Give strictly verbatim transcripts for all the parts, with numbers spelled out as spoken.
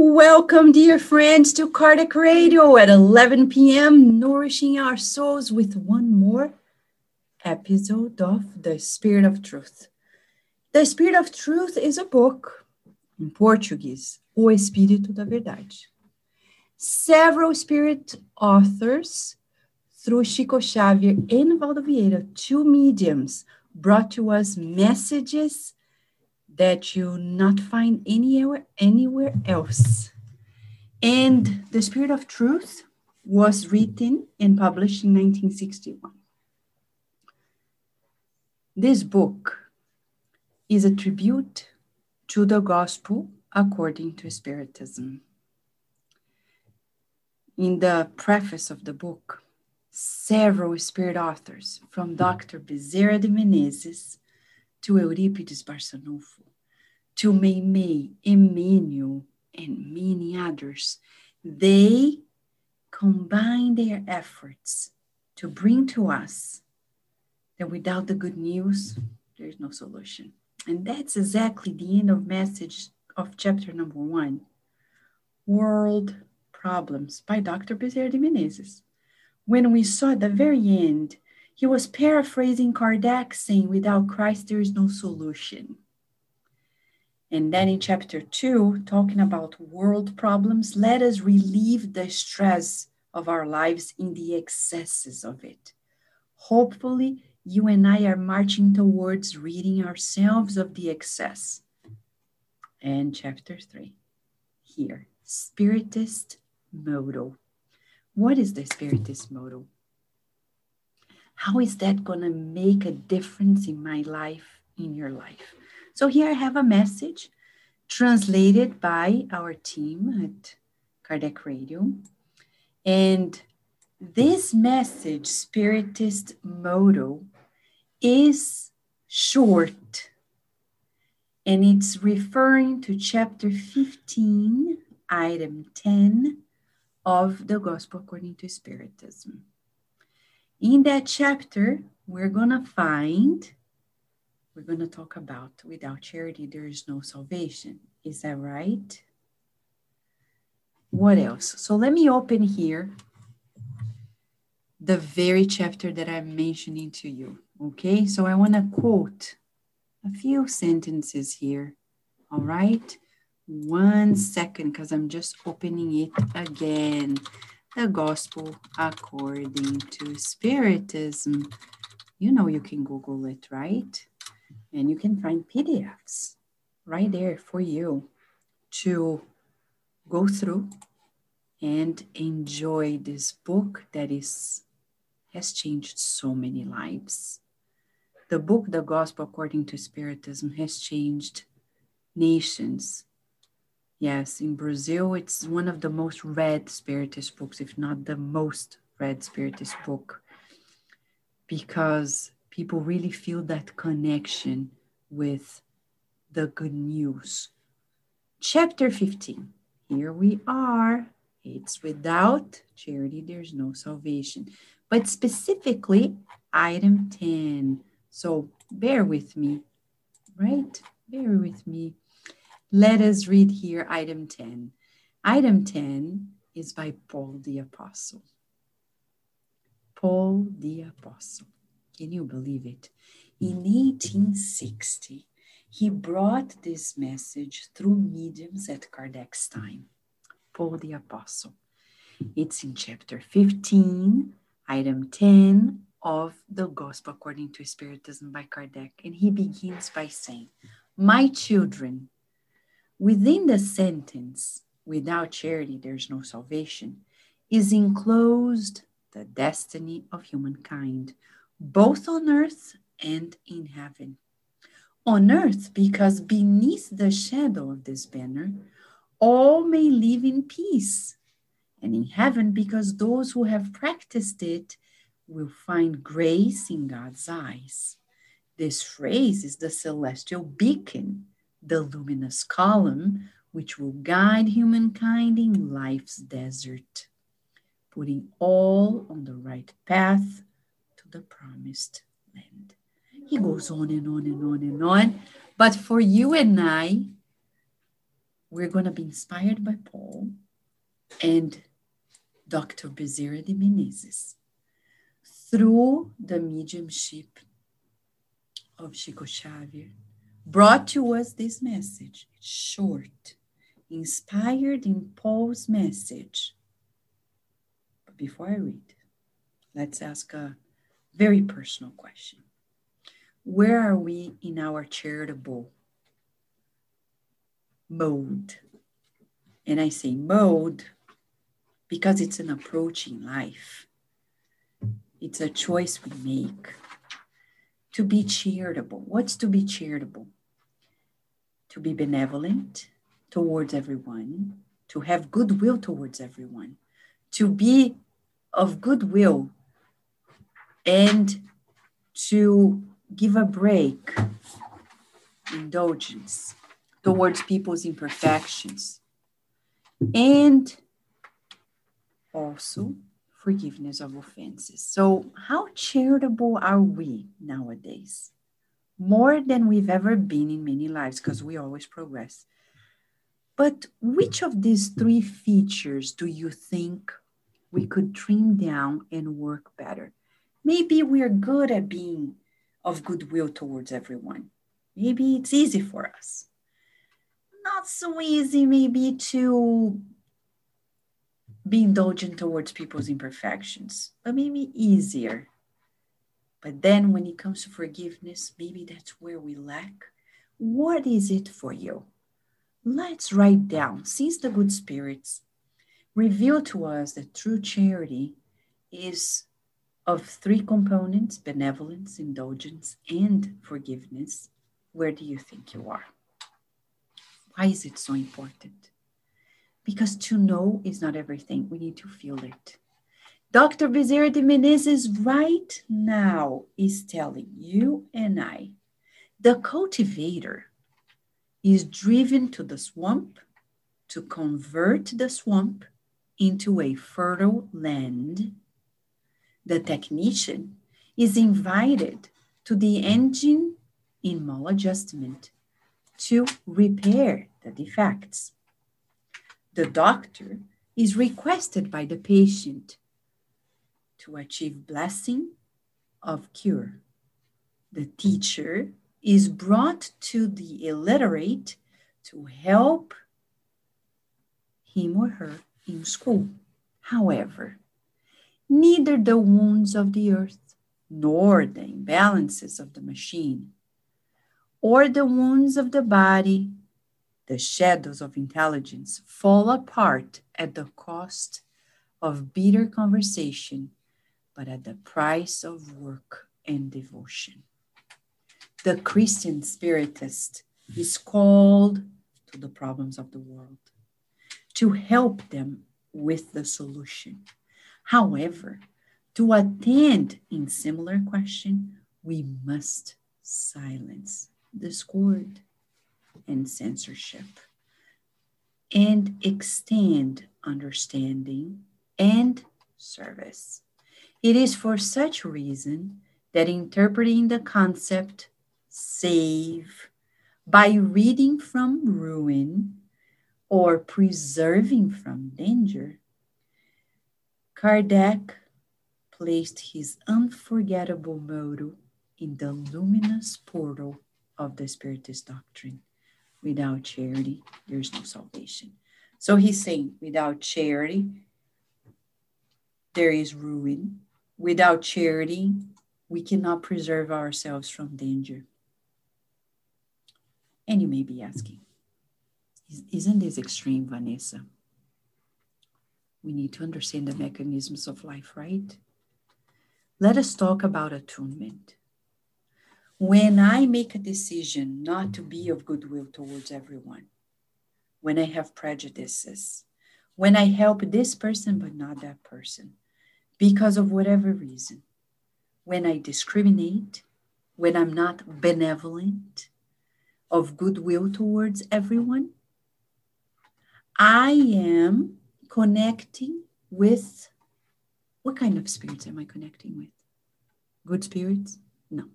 Welcome, dear friends, to Kardec Radio at eleven p m, nourishing our souls with one more episode of The Spirit of Truth. The Spirit of Truth is a book, in Portuguese, O Espírito da Verdade. Several spirit authors, through Chico Xavier and Valdo Vieira, two mediums, brought to us messages that you'll not find anywhere, anywhere else. And The Spirit of Truth was written and published in nineteen sixty-one. This book is a tribute to the Gospel According to Spiritism. In the preface of the book, several spirit authors, from Doctor Bezerra de Menezes to Eurípides Barsanúfo, to Meimei, Emmanuel, and many others, they combine their efforts to bring to us that without the good news, there is no solution. And that's exactly the end of message of chapter number one, World Problems, by Doctor Bezerra de Menezes. When we saw at the very end, he was paraphrasing Kardec, saying, without Christ, there is no solution. And then in chapter two, talking about world problems, let us relieve the stress of our lives in the excesses of it. Hopefully, you and I are marching towards ridding ourselves of the excess. And chapter three, here, Spiritist motto. What is the Spiritist motto? How is that going to make a difference in my life, in your life? So here I have a message translated by our team at Kardec Radio. And this message, Spiritist motto, is short. And it's referring to chapter fifteen, item ten of the Gospel According to Spiritism. In that chapter, we're going to find, we're going to talk about without charity, there is no salvation. Is that right? What else? So let me open here the very chapter that I'm mentioning to you. Okay, so I want to quote a few sentences here. All right, one second, because I'm just opening it again. The Gospel According to Spiritism. You know you can Google it, right? And you can find P D Fs right there for you to go through and enjoy this book that is has changed so many lives. The book, The Gospel According to Spiritism, has changed nations. Yes, in Brazil, it's one of the most read Spiritist books, if not the most read Spiritist book, because people really feel that connection with the good news. Chapter fifteen, here we are. It's without charity, there's no salvation. But specifically, item ten. So bear with me, right? Bear with me. Let us read here item ten. Item ten is by Paul the Apostle. Paul the Apostle. Can you believe it? In eighteen sixty, he brought this message through mediums at Kardec's time. Paul the Apostle. It's in chapter fifteen, item ten of the Gospel According to Spiritism by Kardec. And he begins by saying, my children, within the sentence, without charity, there's no salvation, is enclosed the destiny of humankind, both on earth and in heaven. On earth, because beneath the shadow of this banner, all may live in peace. And in heaven, because those who have practiced it will find grace in God's eyes. This phrase is the celestial beacon, the luminous column, which will guide humankind in life's desert, putting all on the right path to the promised land. He goes on and on and on and on. But for you and I, we're going to be inspired by Paul and Doctor Bezerra de Menezes through the mediumship of Chico Xavier, brought to us this message, short, inspired in Paul's message. But before I read, let's ask a very personal question. Where are we in our charitable mode? And I say mode because it's an approach in life. It's a choice we make to be charitable. What's to be charitable? To be benevolent towards everyone, to have goodwill towards everyone, to be of goodwill, and to give a break, indulgence towards people's imperfections, and also forgiveness of offenses. So how charitable are we nowadays? More than we've ever been in many lives, because we always progress. But which of these three features do you think we could trim down and work better? Maybe we're good at being of goodwill towards everyone. Maybe it's easy for us. Not so easy maybe to be indulgent towards people's imperfections, but maybe easier. But then when it comes to forgiveness, maybe that's where we lack. What is it for you? Let's write down, since the good spirits reveal to us that true charity is of three components: benevolence, indulgence, and forgiveness. Where do you think you are? Why is it so important? Because to know is not everything. We need to feel it. Doctor Bezerra de Menezes right now is telling you and I, the cultivator is driven to the swamp to convert the swamp into a fertile land. The technician is invited to the engine in maladjustment to repair the defects. The doctor is requested by the patient to achieve blessing of cure. The teacher is brought to the illiterate to help him or her in school. However, neither the wounds of the earth nor the imbalances of the machine or the wounds of the body, the shadows of intelligence, fall apart at the cost of bitter conversation, but at the price of work and devotion. The Christian Spiritist is called to the problems of the world to help them with the solution. However, to attend in similar question, we must silence discord and censorship, and extend understanding and service. It is for such reason that interpreting the concept save by reading from ruin or preserving from danger, Kardec placed his unforgettable motto in the luminous portal of the Spiritist doctrine. Without charity, there is no salvation. So he's saying, without charity, there is ruin. Without charity, we cannot preserve ourselves from danger. And you may be asking, isn't this extreme, Vanessa? We need to understand the mechanisms of life, right? Let us talk about attunement. When I make a decision not to be of goodwill towards everyone, when I have prejudices, when I help this person but not that person, because of whatever reason, when I discriminate, when I'm not benevolent, of goodwill towards everyone, I am connecting with, what kind of spirits am I connecting with? Good spirits? No.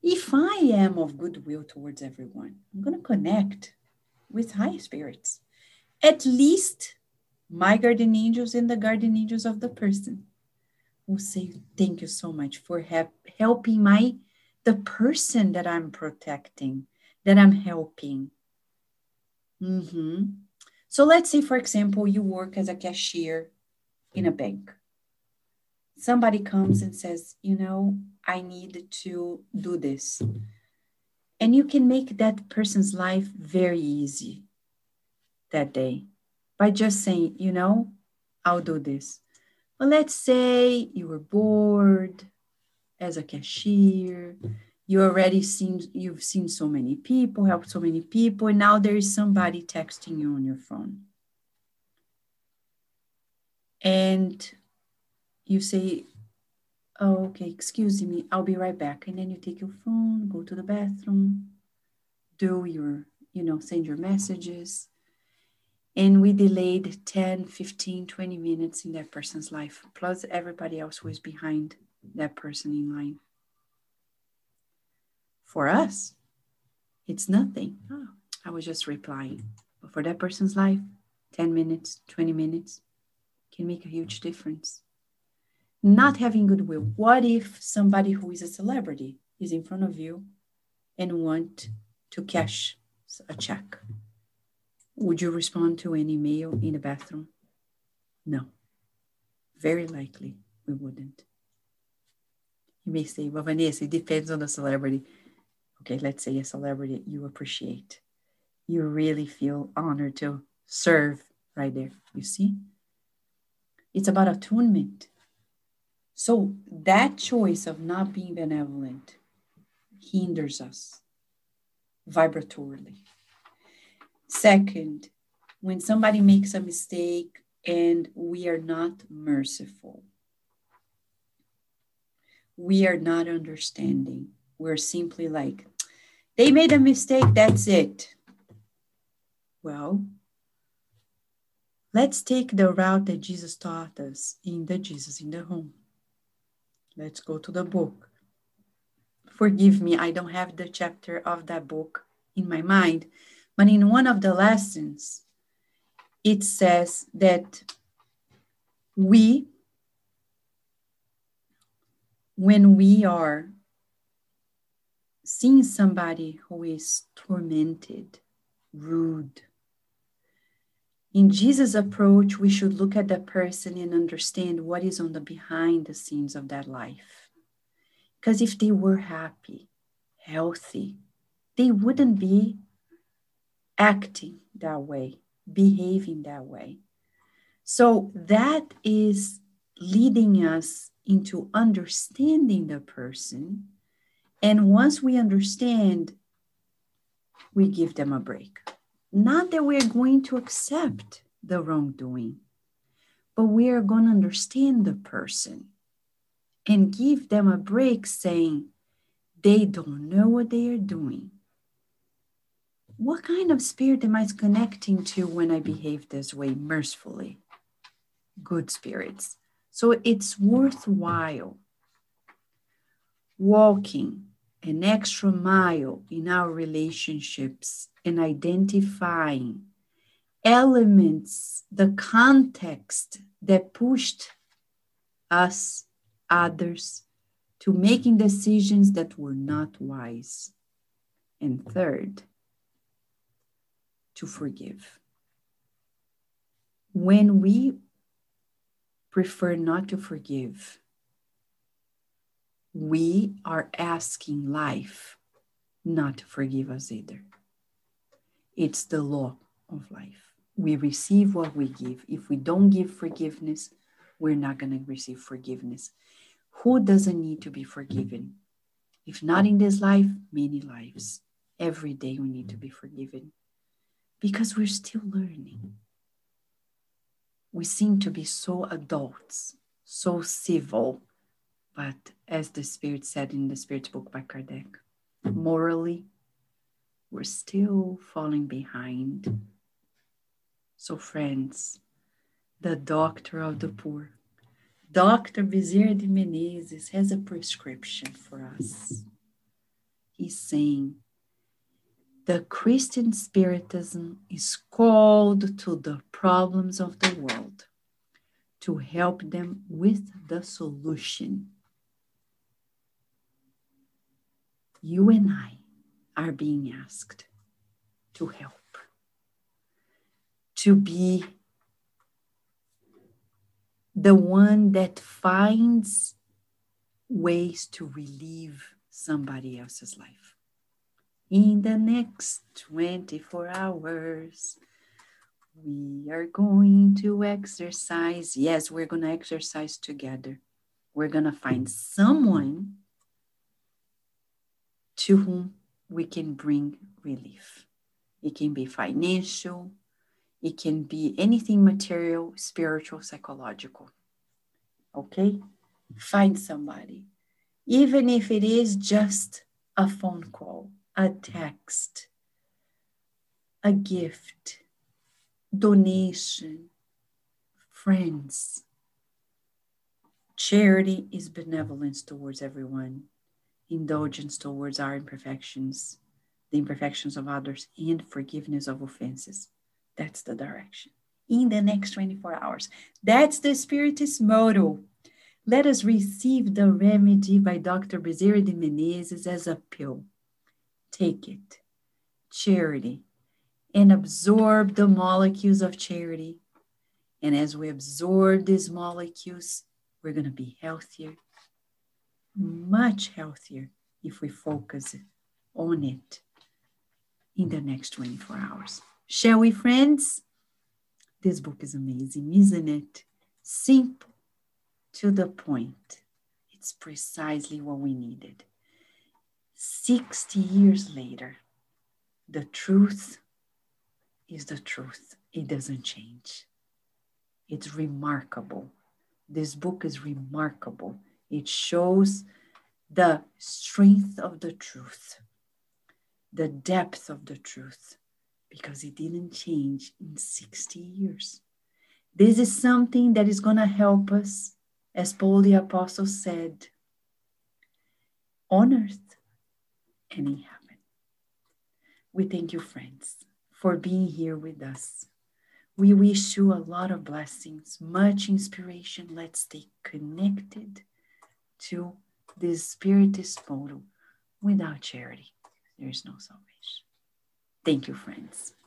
If I am of goodwill towards everyone, I'm going to connect with high spirits, at least my guardian angels and the guardian angels of the person, will say, thank you so much for help, helping my, the person that I'm protecting, that I'm helping. Mm-hmm. So let's say, for example, you work as a cashier in a bank. Somebody comes and says, you know, I need to do this. And you can make that person's life very easy that day by just saying, you know, I'll do this. But let's say you were bored as a cashier. You already seen, you've seen so many people, helped so many people, and now there is somebody texting you on your phone. And you say, oh, okay, excuse me, I'll be right back. And then you take your phone, go to the bathroom, do your, you know, send your messages. And we delayed ten, fifteen, twenty minutes in that person's life, plus everybody else who is behind that person in line. For us, it's nothing. Oh, I was just replying. But for that person's life, ten minutes, twenty minutes can make a huge difference. Not having goodwill. What if somebody who is a celebrity is in front of you and want to cash a check? Would you respond to an email in the bathroom? No. Very likely we wouldn't. You may say, well, Vanessa, it depends on the celebrity. Okay, let's say a celebrity you appreciate. You really feel honored to serve right there. You see? It's about attunement. So that choice of not being benevolent hinders us vibratorily. Second, when somebody makes a mistake and we are not merciful, we are not understanding. We're simply like, they made a mistake, that's it. Well, let's take the route that Jesus taught us in the Jesus in the Home. Let's go to the book. Forgive me, I don't have the chapter of that book in my mind, but in one of the lessons, it says that we, when we are seeing somebody who is tormented, rude, in Jesus' approach, we should look at the person and understand what is on the behind the scenes of that life. Because if they were happy, healthy, they wouldn't be acting that way, behaving that way. So that is leading us into understanding the person. And once we understand, we give them a break. Not that we're going to accept the wrongdoing, but we are going to understand the person and give them a break, saying they don't know what they are doing. What kind of spirit am I connecting to when I behave this way mercifully? Good spirits. So it's worthwhile walking an extra mile in our relationships and identifying elements, the context that pushed us, others, to making decisions that were not wise. And third, to forgive. When we prefer not to forgive, we are asking life not to forgive us either. It's the law of life. We receive what we give. If we don't give forgiveness, we're not going to receive forgiveness. Who doesn't need to be forgiven? If not in this life, many lives. Every day we need to be forgiven because we're still learning. We seem to be so adults, so civil, but as the Spirit said in the Spirit Book by Kardec, morally, we're still falling behind. So friends, the doctor of the poor, Doctor Bezerra de Menezes, has a prescription for us. He's saying, the Christian Spiritism is called to the problems of the world to help them with the solution. You and I are being asked to help, to be the one that finds ways to relieve somebody else's life. In the next twenty-four hours, we are going to exercise. Yes, we're going to exercise together. We're going to find someone to whom we can bring relief. It can be financial. It can be anything material, spiritual, psychological. Okay? Find somebody. Even if it is just a phone call, a text, a gift, donation, friends. Charity is benevolence towards everyone, indulgence towards our imperfections, the imperfections of others, and forgiveness of offenses. That's the direction. In the next twenty-four hours. That's the Spiritist motto. Let us receive the remedy by Doctor Bezerra de Menezes as a pill. Take it, charity, and absorb the molecules of charity. And as we absorb these molecules, we're going to be healthier, much healthier, if we focus on it in the next twenty-four hours. Shall we, friends? This book is amazing, isn't it? Simple, to the point. It's precisely what we needed. sixty years later, the truth is the truth. It doesn't change. It's remarkable. This book is remarkable. It shows the strength of the truth, the depth of the truth, because it didn't change in sixty years. This is something that is going to help us, as Paul the Apostle said, on earth and in heaven. We thank you, friends, for being here with us. We wish you a lot of blessings, much inspiration. Let's stay connected to this Spiritist motto. Without charity, there is no salvation. Thank you, friends.